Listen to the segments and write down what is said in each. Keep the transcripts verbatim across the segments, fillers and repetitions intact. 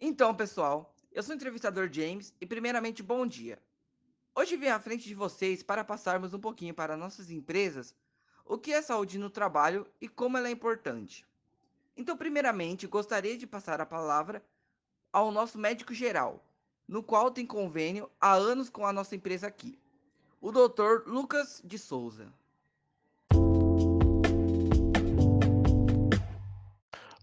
Então, pessoal, eu sou o entrevistador James e, primeiramente, bom dia. Hoje vim à frente de vocês para passarmos um pouquinho para nossas empresas o que é saúde no trabalho e como ela é importante. Então, primeiramente, gostaria de passar a palavra ao nosso médico geral, no qual tem convênio há anos com a nossa empresa aqui, o doutor Lucas de Souza.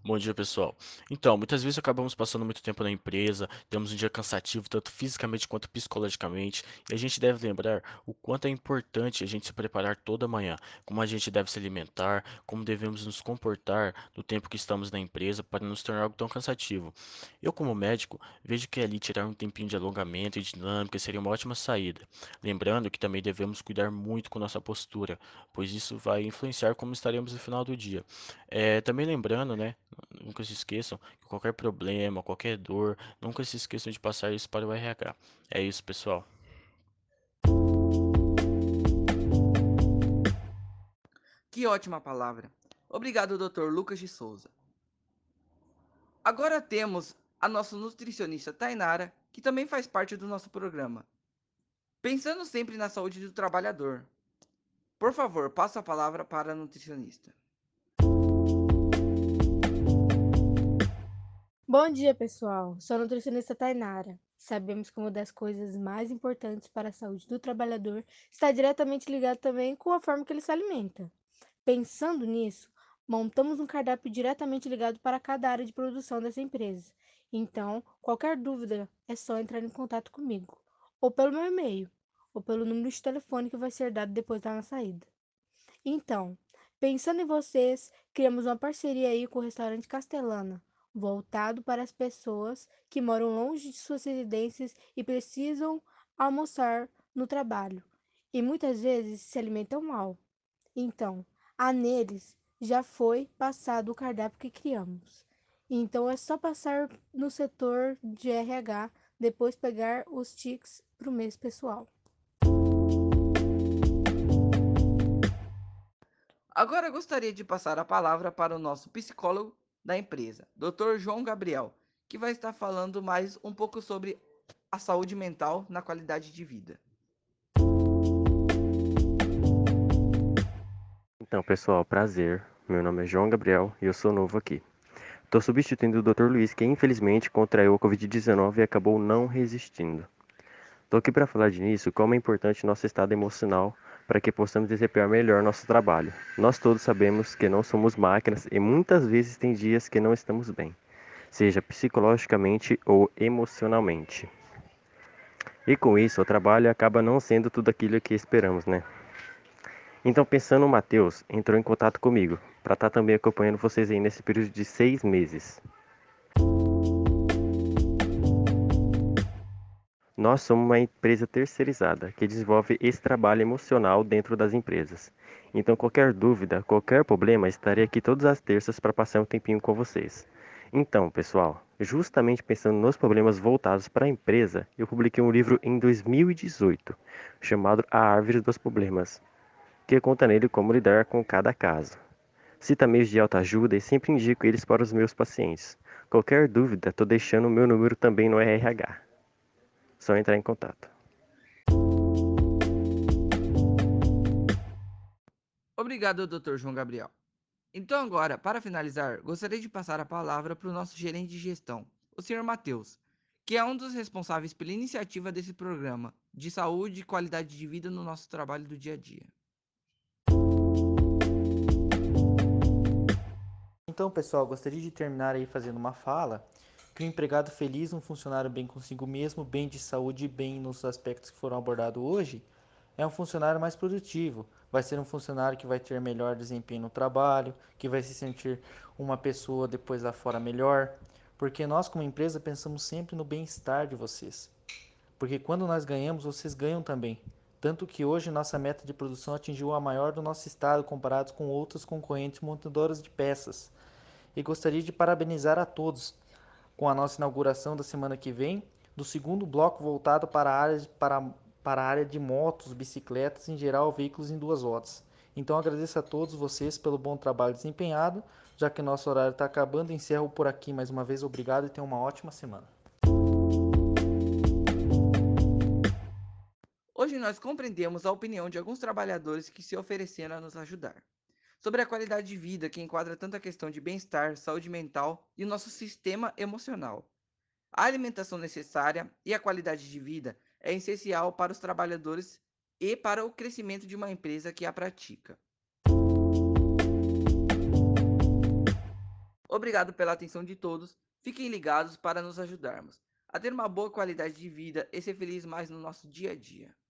Bom dia, pessoal. Então, muitas vezes acabamos passando muito tempo na empresa, temos um dia cansativo, tanto fisicamente quanto psicologicamente, e a gente deve lembrar o quanto é importante a gente se preparar toda manhã, como a gente deve se alimentar, como devemos nos comportar no tempo que estamos na empresa para não se tornar algo tão cansativo. Eu, como médico, vejo que ali tirar um tempinho de alongamento e dinâmica seria uma ótima saída. Lembrando que também devemos cuidar muito com nossa postura, pois isso vai influenciar como estaremos no final do dia. É, também lembrando, né? Nunca se esqueçam que qualquer problema, qualquer dor, nunca se esqueçam de passar isso para o R H. É isso, pessoal. Que ótima palavra. Obrigado, doutor Lucas de Souza. Agora temos a nossa nutricionista Tainara, que também faz parte do nosso programa. Pensando sempre na saúde do trabalhador. Por favor, passo a palavra para a nutricionista. Bom dia, pessoal. Sou a nutricionista Tainara. Sabemos que uma das coisas mais importantes para a saúde do trabalhador está diretamente ligada também com a forma que ele se alimenta. Pensando nisso, montamos um cardápio diretamente ligado para cada área de produção dessa empresa. Então, qualquer dúvida é só entrar em contato comigo, ou pelo meu e-mail, ou pelo número de telefone que vai ser dado depois da nossa saída. Então, pensando em vocês, criamos uma parceria aí com o restaurante Castelana, voltado para as pessoas que moram longe de suas residências e precisam almoçar no trabalho, e muitas vezes se alimentam mal. Então, a neles já foi passado o cardápio que criamos. Então, é só passar no setor de R H, depois pegar os tiques para o mês pessoal. Agora, gostaria de passar a palavra para o nosso psicólogo da empresa, doutor João Gabriel, que vai estar falando mais um pouco sobre a saúde mental na qualidade de vida. Então, pessoal, prazer. Meu nome é João Gabriel e eu sou novo aqui. Estou substituindo o doutor Luiz, que infelizmente contraiu a covid dezenove e acabou não resistindo. Estou aqui para falar disso, como é importante nosso estado emocional para que possamos desempenhar melhor nosso trabalho. Nós todos sabemos que não somos máquinas e muitas vezes tem dias que não estamos bem, seja psicologicamente ou emocionalmente. E com isso, o trabalho acaba não sendo tudo aquilo que esperamos, né? Então, pensando, o Matheus entrou em contato comigo para estar também acompanhando vocês aí nesse período de seis meses. Nós somos uma empresa terceirizada que desenvolve esse trabalho emocional dentro das empresas. Então, qualquer dúvida, qualquer problema, estarei aqui todas as terças para passar um tempinho com vocês. Então, pessoal, justamente pensando nos problemas voltados para a empresa, eu publiquei um livro em dois mil e dezoito, chamado A Árvore dos Problemas, que conta nele como lidar com cada caso. Cita meios de autoajuda e sempre indico eles para os meus pacientes. Qualquer dúvida, estou deixando o meu número também no R H. Só entrar em contato. Obrigado, doutor João Gabriel. Então agora, para finalizar, gostaria de passar a palavra para o nosso gerente de gestão, o senhor Matheus, que é um dos responsáveis pela iniciativa desse programa de saúde e qualidade de vida no nosso trabalho do dia a dia. Então, pessoal, gostaria de terminar aí fazendo uma fala que um empregado feliz, um funcionário bem consigo mesmo, bem de saúde e bem nos aspectos que foram abordados hoje, é um funcionário mais produtivo. Vai ser um funcionário que vai ter melhor desempenho no trabalho, que vai se sentir uma pessoa depois lá fora melhor, porque nós como empresa pensamos sempre no bem-estar de vocês. Porque quando nós ganhamos, vocês ganham também. Tanto que hoje nossa meta de produção atingiu a maior do nosso estado comparado com outros concorrentes montadoras de peças. E gostaria de parabenizar a todos com a nossa inauguração da semana que vem, do segundo bloco voltado para a área de, para, para a área de motos, bicicletas, em geral veículos em duas rodas. Então agradeço a todos vocês pelo bom trabalho desempenhado, já que nosso horário está acabando, encerro por aqui mais uma vez. Obrigado e tenha uma ótima semana. Hoje nós compreendemos a opinião de alguns trabalhadores que se ofereceram a nos ajudar. Sobre a qualidade de vida que enquadra tanto a questão de bem-estar, saúde mental e o nosso sistema emocional. A alimentação necessária e a qualidade de vida é essencial para os trabalhadores e para o crescimento de uma empresa que a pratica. Obrigado pela atenção de todos. Fiquem ligados para nos ajudarmos a ter uma boa qualidade de vida e ser feliz mais no nosso dia a dia.